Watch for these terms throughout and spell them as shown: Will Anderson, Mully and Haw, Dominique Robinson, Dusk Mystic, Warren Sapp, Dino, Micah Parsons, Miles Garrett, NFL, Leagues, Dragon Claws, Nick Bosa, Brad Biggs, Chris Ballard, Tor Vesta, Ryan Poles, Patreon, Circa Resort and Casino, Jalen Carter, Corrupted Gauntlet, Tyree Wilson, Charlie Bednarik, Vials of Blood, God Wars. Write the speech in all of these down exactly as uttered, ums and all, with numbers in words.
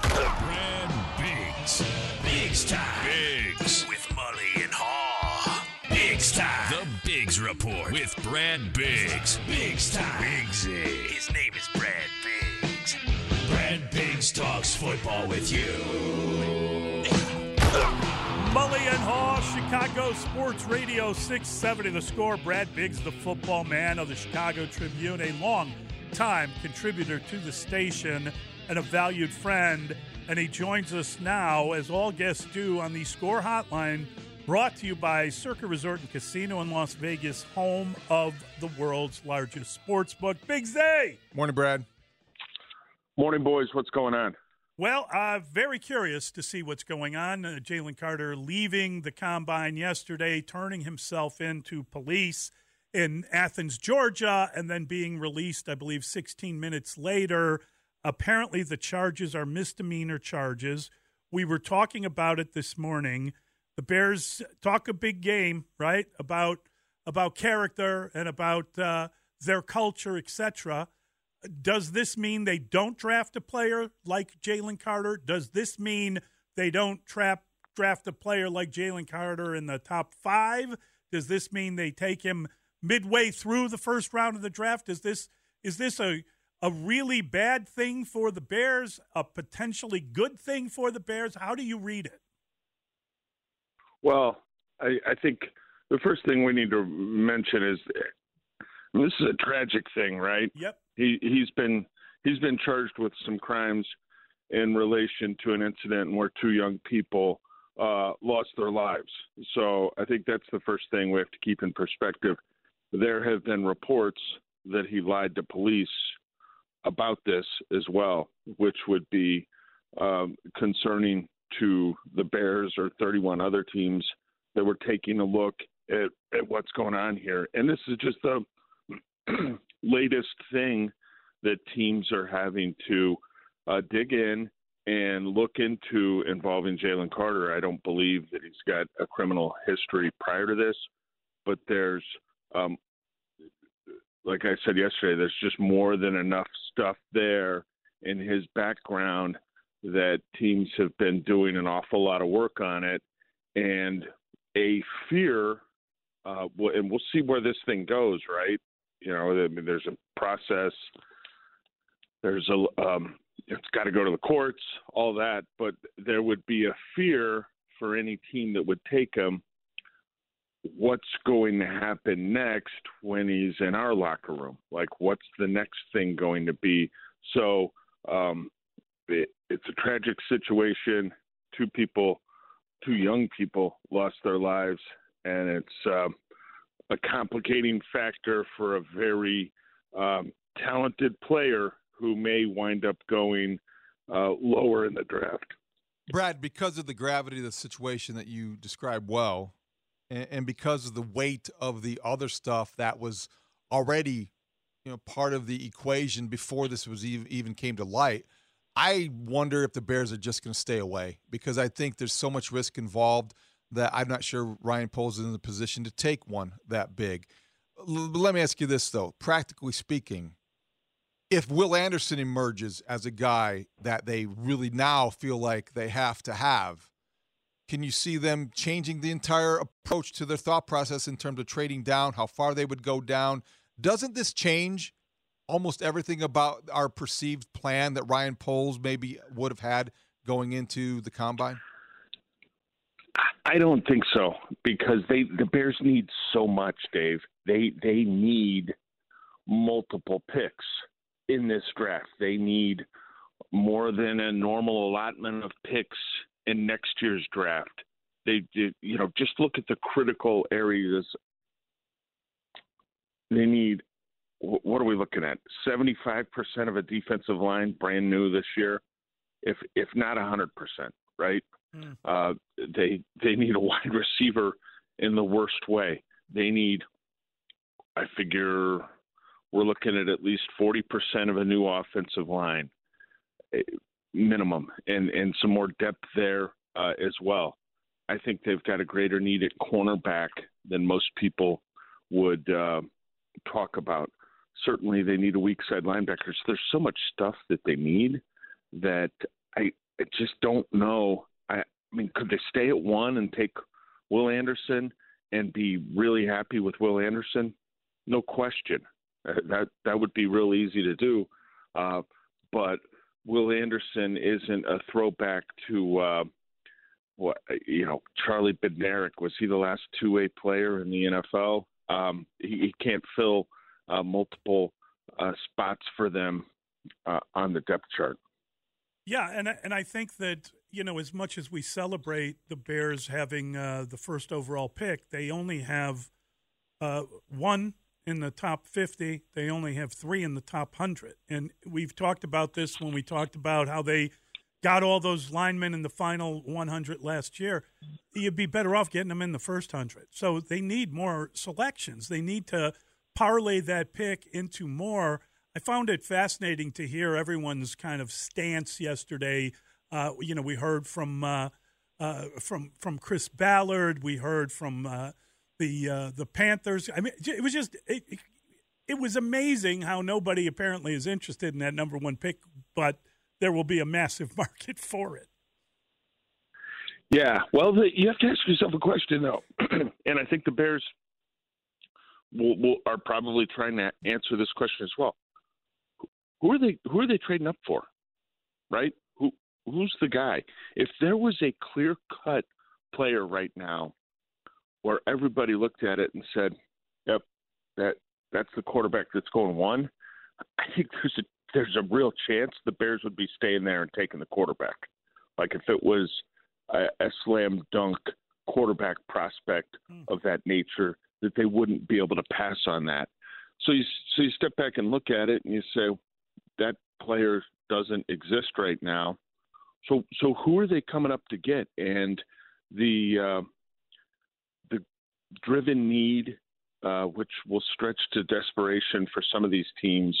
Brad Biggs. Biggs Time. Biggs. With Mully and Haw. Biggs Time. The Biggs Report with Brad Biggs. Biggs Time. Biggsy. His name is Brad Biggs. Brad Biggs talks football with you. Mully and Haw, Chicago Sports Radio six seventy The Score. Brad Biggs, the football man of the Chicago Tribune, a long-time contributor to the station and a valued friend, and he joins us now, as all guests do, on the Score Hotline, brought to you by Circa Resort and Casino in Las Vegas, home of the world's largest sports book. Big Zay! Morning, Brad. Morning, boys. What's going on? Well, I'm uh, very curious to see what's going on. Uh, Jalen Carter leaving the Combine yesterday, turning himself into police in Athens, Georgia, and then being released, I believe, sixteen minutes later. Apparently, the charges are misdemeanor charges. We were talking about it this morning. The Bears talk a big game, right, about about character and about uh, their culture, et cetera. Does this mean they don't draft a player like Jalen Carter? Does this mean they don't trap, draft a player like Jalen Carter in the top five? Does this mean they take him midway through the first round of the draft? Is this is this a... a really bad thing for the Bears, a potentially good thing for the Bears? How do you read it? Well, I, I think the first thing we need to mention is this is a tragic thing, right? Yep. He, he's been he's been charged with some crimes in relation to an incident where two young people uh, lost their lives. So I think that's the first thing we have to keep in perspective. There have been reports that he lied to police about this as well, which would be um, concerning to the Bears or thirty-one other teams that were taking a look at, at what's going on here. And this is just the latest thing that teams are having to uh, dig in and look into involving Jalen Carter. I don't believe that he's got a criminal history prior to this, but there's um, – like I said yesterday, there's just more than enough stuff there in his background that teams have been doing an awful lot of work on it. And a fear, uh, and we'll see where this thing goes, right? You know, I mean, there's a process. There's a, um, it's got to go to the courts, all that. But there would be a fear for any team that would take him. What's going to happen next when he's in our locker room? Like, what's the next thing going to be? So um, it, it's a tragic situation. Two people, two young people lost their lives, and it's um, a complicating factor for a very um, talented player who may wind up going uh, lower in the draft. Brad, because of the gravity of the situation that you described well, and because of the weight of the other stuff that was already, you know, part of the equation before this was even, even came to light, I wonder if the Bears are just going to stay away, because I think there's so much risk involved that I'm not sure Ryan Poles is in the position to take one that big. L- let me ask you this, though. Practically speaking, if Will Anderson emerges as a guy that they really now feel like they have to have, can you see them changing the entire approach to their thought process in terms of trading down, how far they would go down? Doesn't this change almost everything about our perceived plan that Ryan Poles maybe would have had going into the combine? I don't think so, because they the Bears need so much, Dave. They they need multiple picks in this draft. They need more than a normal allotment of picks in next year's draft. They, they you know, just look at the critical areas. They need, what are we looking at? seventy-five percent of a defensive line brand new this year, if if not one hundred percent, right? Mm. Uh, they they need a wide receiver in the worst way. They need, I figure, we're looking at at least forty percent of a new offensive line minimum, and, and some more depth there uh, as well. I think they've got a greater need at cornerback than most people would uh, talk about. Certainly they need a weak side linebackers. There's so much stuff that they need that I, I just don't know. I, I mean, could they stay at one and take Will Anderson and be really happy with Will Anderson? No question. Uh, that that would be real easy to do. Uh, but Will Anderson isn't a throwback to, uh, what you know, Charlie Bednarik. Was he the last two-way player in the N F L? Um, he, he can't fill uh, multiple uh, spots for them uh, on the depth chart. Yeah, and I, and I think that, you know, as much as we celebrate the Bears having uh, the first overall pick, they only have uh, one in the top fifty. They only have three in the top one hundred. And we've talked about this when we talked about how they got all those linemen in the final one hundred last year. You'd be better off getting them in the first one hundred. So they need more selections. They need to parlay that pick into more. I found it fascinating to hear everyone's kind of stance yesterday. Uh, you know, we heard from uh, uh, from from Chris Ballard. We heard from uh, the uh, the Panthers. I mean, it was just it, it was amazing how nobody apparently is interested in that number one pick, but there will be a massive market for it. Yeah, well, the, you have to ask yourself a question though, and I think the Bears will, will, are probably trying to answer this question as well. Who are they? Who are they trading up for? Right? Who who's the guy? If there was a clear-cut player right now, where everybody looked at it and said, "Yep, that that's the quarterback that's going one," I think there's a there's a real chance the Bears would be staying there and taking the quarterback. Like if it was a, a slam dunk quarterback prospect mm. of that nature, that they wouldn't be able to pass on that. So you so you step back and look at it and you say, that player doesn't exist right now. So so who are they coming up to get? And the uh, the driven need, uh, which will stretch to desperation for some of these teams,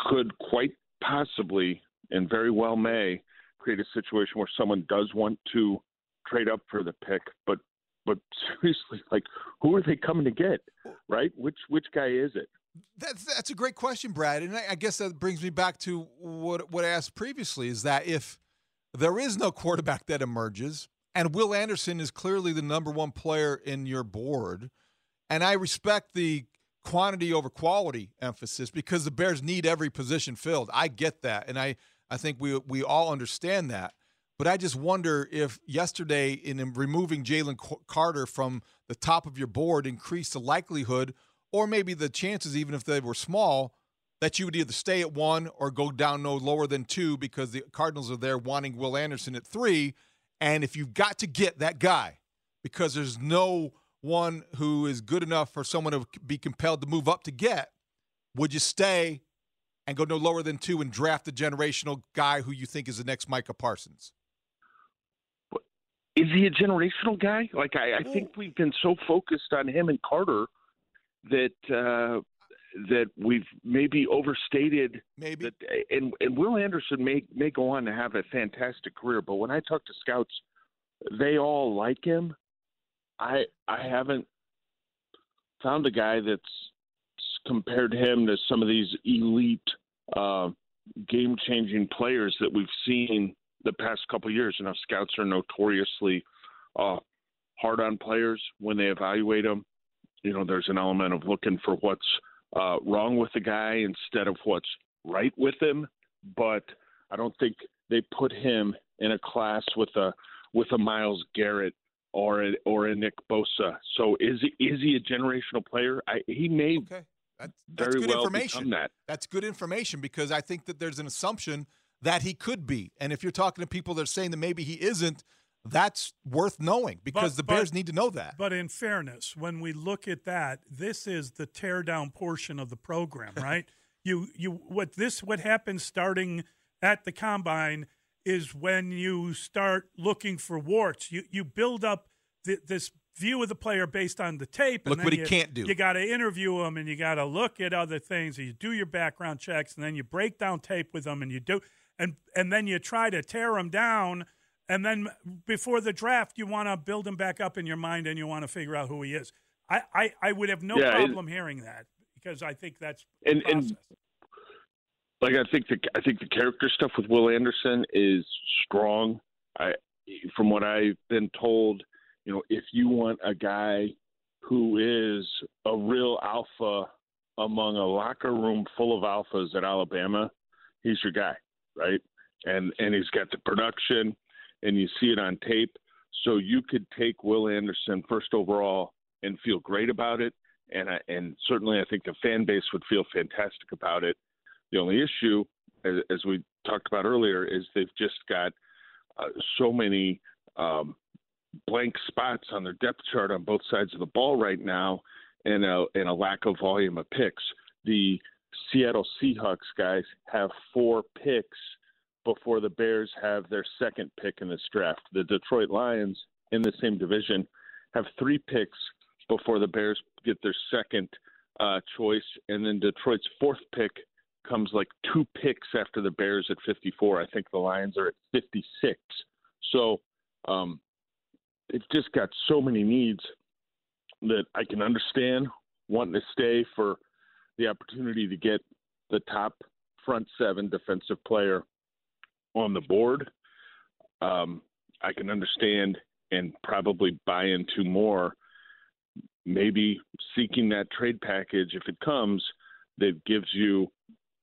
could quite possibly and very well may create a situation where someone does want to trade up for the pick. But but seriously, like who are they coming to get? Right? Which which guy is it? That's that's a great question, Brad, and I, I guess that brings me back to what what I asked previously: is that if there is no quarterback that emerges, and Will Anderson is clearly the number one player in your board, and I respect the quantity over quality emphasis because the Bears need every position filled. I get that, and I I think we we all understand that. But I just wonder if yesterday, in removing Jalen Carter from the top of your board, increased the likelihood, or maybe the chances, even if they were small, that you would either stay at one or go down no lower than two because the Cardinals are there wanting Will Anderson at three. And if you've got to get that guy because there's no one who is good enough for someone to be compelled to move up to get, would you stay and go no lower than two and draft the generational guy who you think is the next Micah Parsons? Is he a generational guy? Like, I, I think we've been so focused on him and Carter that uh, that we've maybe overstated. Maybe. That, and, and Will Anderson may, may go on to have a fantastic career, but when I talk to scouts, they all like him. I I haven't found a guy that's compared him to some of these elite uh, game-changing players that we've seen the past couple of years. You know, scouts are notoriously uh, hard on players when they evaluate them. You know, there's an element of looking for what's uh, wrong with the guy instead of what's right with him. But I don't think they put him in a class with a with a Miles Garrett or a, or a Nick Bosa. So is he, is he a generational player? I, he may okay. that's, that's very good well information. Become that. That's good information, because I think that there's an assumption that he could be. And if you're talking to people that are saying that maybe he isn't, that's worth knowing, because but, the Bears but, need to know that. But in fairness, when we look at that, this is the teardown portion of the program, right? you you what this what happens starting at the combine is when you start looking for warts. You you build up th- this view of the player based on the tape. And look then what he you, can't do. You got to interview him, and you got to look at other things. You do your background checks, and then you break down tape with him, and you do, and and then you try to tear him down. And then before the draft, you want to build him back up in your mind, and you want to figure out who he is. I, I, I would have no yeah, problem and, hearing that, because I think that's and, the process. And like I think the I think the character stuff with Will Anderson is strong. I, from what I've been told, you know, if you want a guy who is a real alpha among a locker room full of alphas at Alabama, he's your guy, right? And and he's got the production. And you see it on tape. So you could take Will Anderson first overall and feel great about it. And I, and certainly I think the fan base would feel fantastic about it. The only issue, as, as we talked about earlier, is they've just got uh, so many um, blank spots on their depth chart on both sides of the ball right now, and a, and a lack of volume of picks. The Seattle Seahawks guys have four picks before the Bears have their second pick in this draft. The Detroit Lions, in the same division, have three picks before the Bears get their second uh, choice, and then Detroit's fourth pick comes like two picks after the Bears at fifty-four. I think the Lions are at fifty-six. So um, it's just got so many needs that I can understand wanting to stay for the opportunity to get the top front seven defensive player on the board. um, I can understand and probably buy into more, maybe seeking that trade package if it comes, that gives you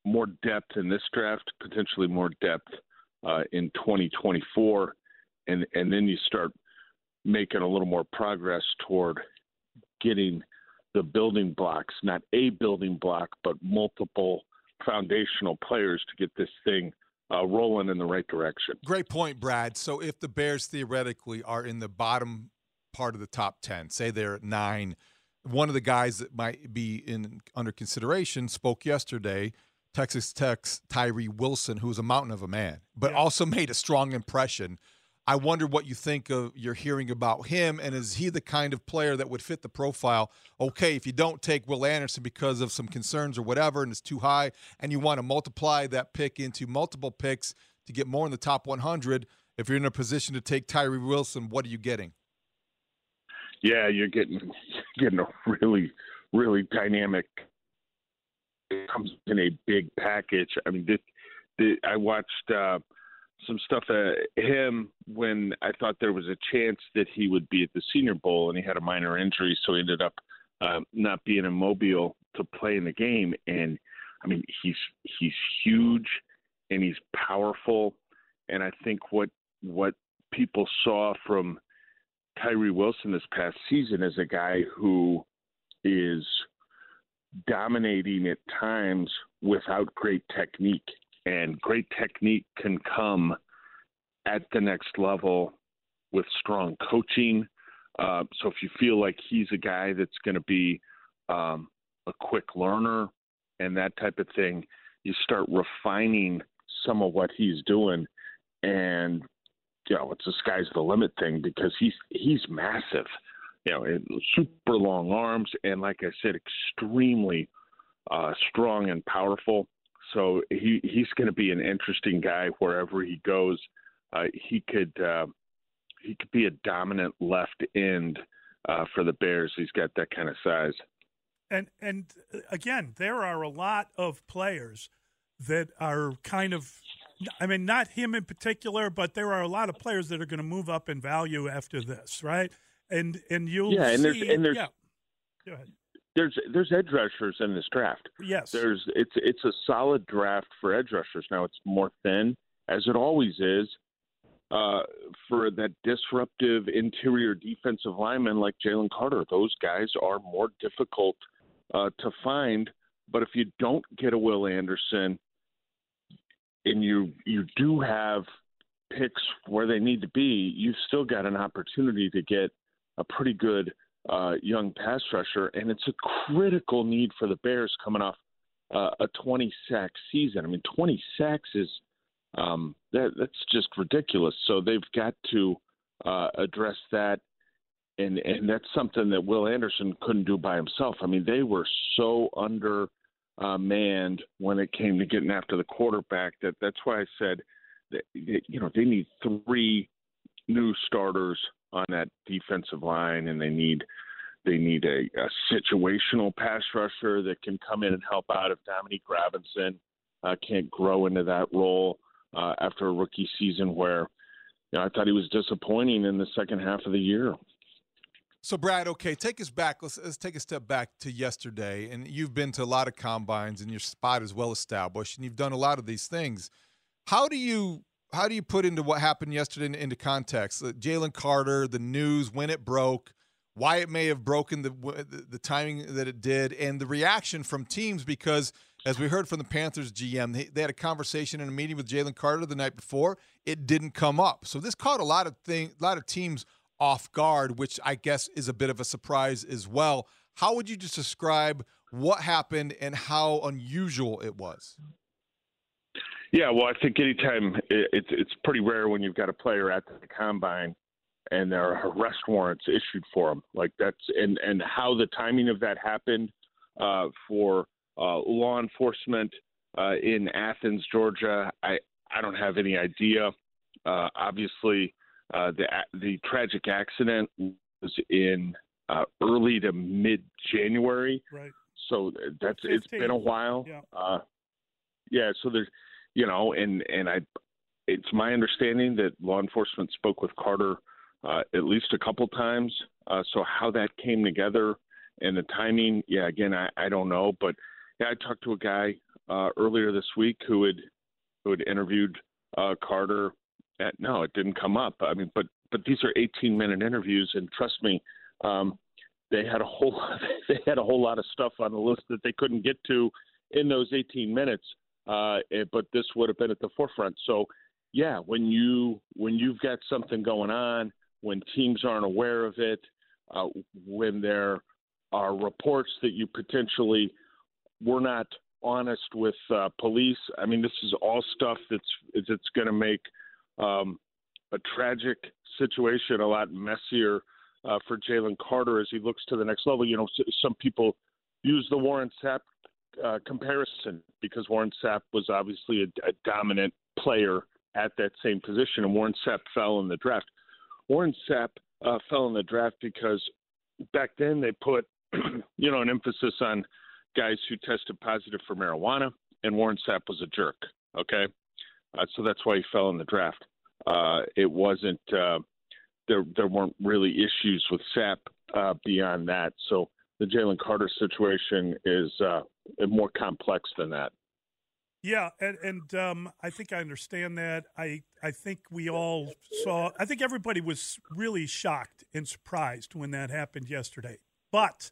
more depth in this draft, potentially more depth uh, in twenty twenty-four, and, and then you start making a little more progress toward getting the building blocks, not a building block, but multiple foundational players to get this thing Uh, rolling in the right direction. Great point, Brad. So if the Bears theoretically are in the bottom part of the top ten, say they're at nine, one of the guys that might be in under consideration spoke yesterday, Texas Tech's Tyree Wilson, who's a mountain of a man, but yeah. also made a strong impression. I wonder what you think of you're hearing about him, and is he the kind of player that would fit the profile? Okay, if you don't take Will Anderson because of some concerns or whatever and it's too high, and you want to multiply that pick into multiple picks to get more in the top one hundred, if you're in a position to take Tyree Wilson, what are you getting? Yeah, you're getting you're getting a really, really dynamic. It comes in a big package. I mean, this, this, I watched uh, – some stuff at him when I thought there was a chance that he would be at the Senior Bowl, and he had a minor injury, so he ended up um, not being in Mobile to play in the game. And I mean, he's he's huge and he's powerful, and I think what what people saw from Tyree Wilson this past season is a guy who is dominating at times without great technique. And great technique can come at the next level with strong coaching. Uh, so if you feel like he's a guy that's going to be um, a quick learner and that type of thing, you start refining some of what he's doing. And, you know, it's the sky's the limit thing, because he's he's massive. You know, super long arms and, like I said, extremely uh, strong and powerful. So he, he's going to be an interesting guy wherever he goes. Uh, he could uh, he could be a dominant left end uh, for the Bears. He's got that kind of size. And and again, there are a lot of players that are kind of, I mean, not him in particular, but there are a lot of players that are going to move up in value after this, right? And and you'll yeah, and see. There's, and there's, yeah. Go ahead. There's there's edge rushers in this draft. Yes, there's it's it's a solid draft for edge rushers. Now it's more thin, as it always is, uh, for that disruptive interior defensive lineman like Jalen Carter. Those guys are more difficult uh, to find. But if you don't get a Will Anderson, and you you do have picks where they need to be, you've still got an opportunity to get a pretty good Uh, young pass rusher, and it's a critical need for the Bears coming off uh, a twenty-sack season. I mean, twenty sacks is um, that, that's just ridiculous. So they've got to uh, address that, and and that's something that Will Anderson couldn't do by himself. I mean, they were so under uh, manned when it came to getting after the quarterback that that's why I said that, you know, they need three new starters on that defensive line, and they need they need a, a situational pass rusher that can come in and help out if Dominique Robinson uh, can't grow into that role uh, after a rookie season where, you know, I thought he was disappointing in the second half of the year. So, Brad, okay, take us back. Let's, let's take a step back to yesterday. And you've been to a lot of combines, and your spot is well established, and you've done a lot of these things. How do you – How do you put into what happened yesterday into context? Jalen Carter, the news, when it broke, why it may have broken, the the timing that it did, and the reaction from teams, because as we heard from the Panthers G M, they, they had a conversation in a meeting with Jalen Carter the night before. It didn't come up. So this caught a lot of thing, a lot of teams off guard, which I guess is a bit of a surprise as well. How would you just describe what happened and how unusual it was? Yeah, well, I think anytime it's it's pretty rare when you've got a player at the combine and there are arrest warrants issued for him. Like that's and, and how the timing of that happened uh, for uh, law enforcement uh, in Athens, Georgia. I, I don't have any idea. Uh, obviously, uh, the the tragic accident was in uh, early to mid January. Right. So that's fifteen. It's been a while. Yeah. Uh, yeah. So there's. You know, and, and I, it's my understanding that law enforcement spoke with Carter uh, at least a couple times. Uh, so how that came together and the timing, yeah, again, I, I don't know. But yeah, I talked to a guy uh, earlier this week who had who had interviewed uh, Carter. At, no, it didn't come up. I mean, but but these are eighteen minute interviews, and trust me, um, they had a whole they had a whole lot of stuff on the list that they couldn't get to in those eighteen minutes. Uh, but this would have been at the forefront. So, yeah, when you when you've got something going on, when teams aren't aware of it, uh, when there are reports that you potentially were not honest with uh, police, I mean, this is all stuff that's that's going to make um, a tragic situation a lot messier uh, for Jalen Carter as he looks to the next level. You know, some people use the Warren Sapp Uh, comparison because Warren Sapp was obviously a, a dominant player at that same position, and Warren Sapp fell in the draft. Warren Sapp uh, fell in the draft because back then they put, you know, an emphasis on guys who tested positive for marijuana, and Warren Sapp was a jerk. Okay, uh, so that's why he fell in the draft. Uh, it wasn't uh, there. There weren't really issues with Sapp uh, beyond that. So the Jalen Carter situation is uh, more complex than that. Yeah, and, and um, I think I understand that. I, I think we all saw – I think everybody was really shocked and surprised when that happened yesterday. But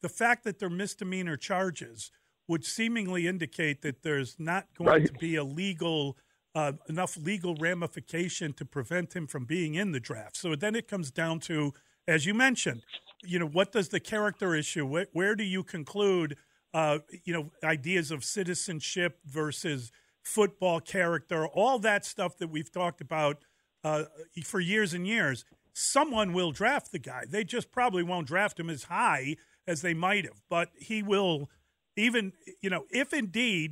the fact that they're misdemeanor charges would seemingly indicate that there's not going right. to be a legal uh, – enough legal ramification to prevent him from being in the draft. So then it comes down to, as you mentioned – you know, what does the character issue, where, where do you conclude, uh, you know, ideas of citizenship versus football character, all that stuff that we've talked about uh, for years and years. Someone will draft the guy. They just probably won't draft him as high as they might have. But he will even, you know, if indeed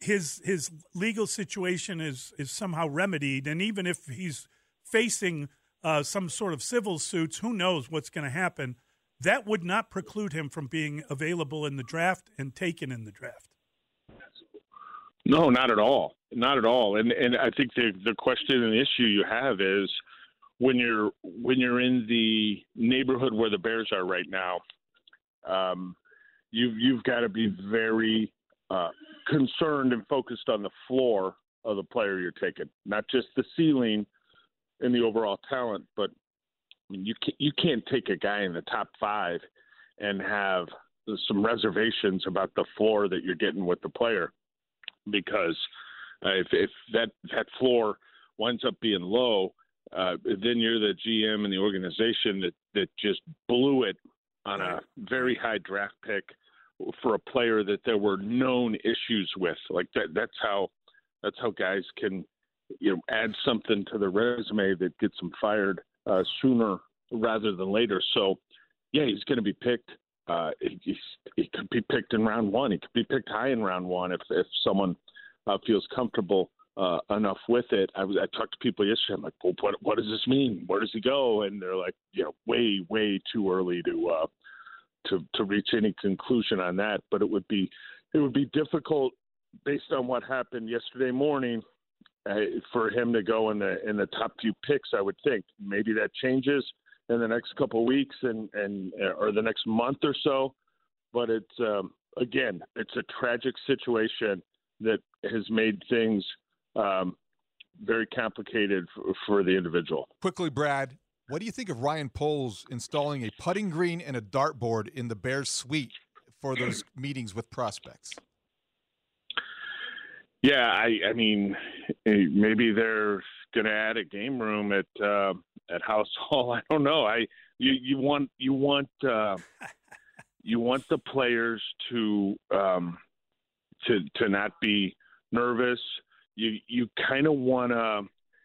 his his legal situation is, is somehow remedied, and even if he's facing uh, some sort of civil suits, who knows what's going to happen. That would not preclude him from being available in the draft and taken in the draft. No, not at all. Not at all. And and I think the the question and issue you have is when you're when you're in the neighborhood where the Bears are right now, um, you've, you've got to be very uh, concerned and focused on the floor of the player you're taking, not just the ceiling and the overall talent, but I mean, you can't, you can't take a guy in the top five and have some reservations about the floor that you're getting with the player, because uh, if, if that, that floor winds up being low, uh, then you're the G M and the organization that, that just blew it on a very high draft pick for a player that there were known issues with. Like that, that's how, that's how guys can, you know, add something to their resume that gets them fired uh, sooner rather than later. So yeah, he's going to be picked. Uh, he, he could be picked in round one. He could be picked high in round one if, if someone uh, feels comfortable uh, enough with it. I, was, I talked to people yesterday. I'm like, well, what, what does this mean? Where does he go? And they're like, you know, way, way too early to uh, to to reach any conclusion on that. But it would be it would be difficult based on what happened yesterday morning uh, for him to go in the in the top few picks. I would think maybe that changes in the next couple of weeks and, and or the next month or so. But it's, um, again, it's a tragic situation that has made things um, very complicated for, for the individual. Quickly, Brad, what do you think of Ryan Poles installing a putting green and a dartboard in the Bears suite for those meetings with prospects? Yeah, I, I mean, maybe they're going to add a game room at uh, at House Hall. I don't know. I you, you want you want uh, you want the players to um, to to not be nervous. You you kind of want to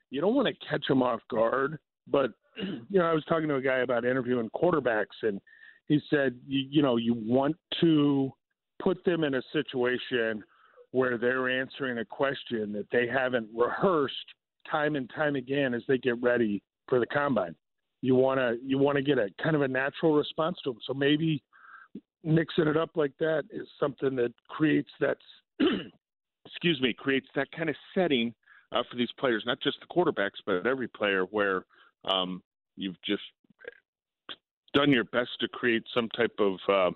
you don't want to catch them off guard. But you know, I was talking to a guy about interviewing quarterbacks, and he said you, you know you want to put them in a situation where they're answering a question that they haven't rehearsed time and time again as they get ready for the combine. You want to you want to get a kind of a natural response to them. So maybe mixing it up like that is something that creates that excuse me creates that kind of setting uh, for these players, not just the quarterbacks, but every player, where um, you've just done your best to create some type of uh,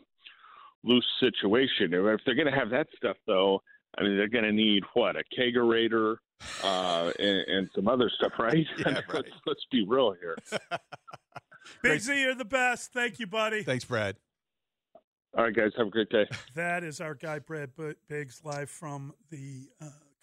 loose situation. If they're going to have that stuff, though, I mean, they're going to need, what, a kegerator uh, and, and some other stuff, right? Yeah, right. Let's, let's be real here. Big Z, you're the best. Thank you, buddy. Thanks, Brad. All right, guys. Have a great day. That is our guy, Brad Biggs, live from the uh,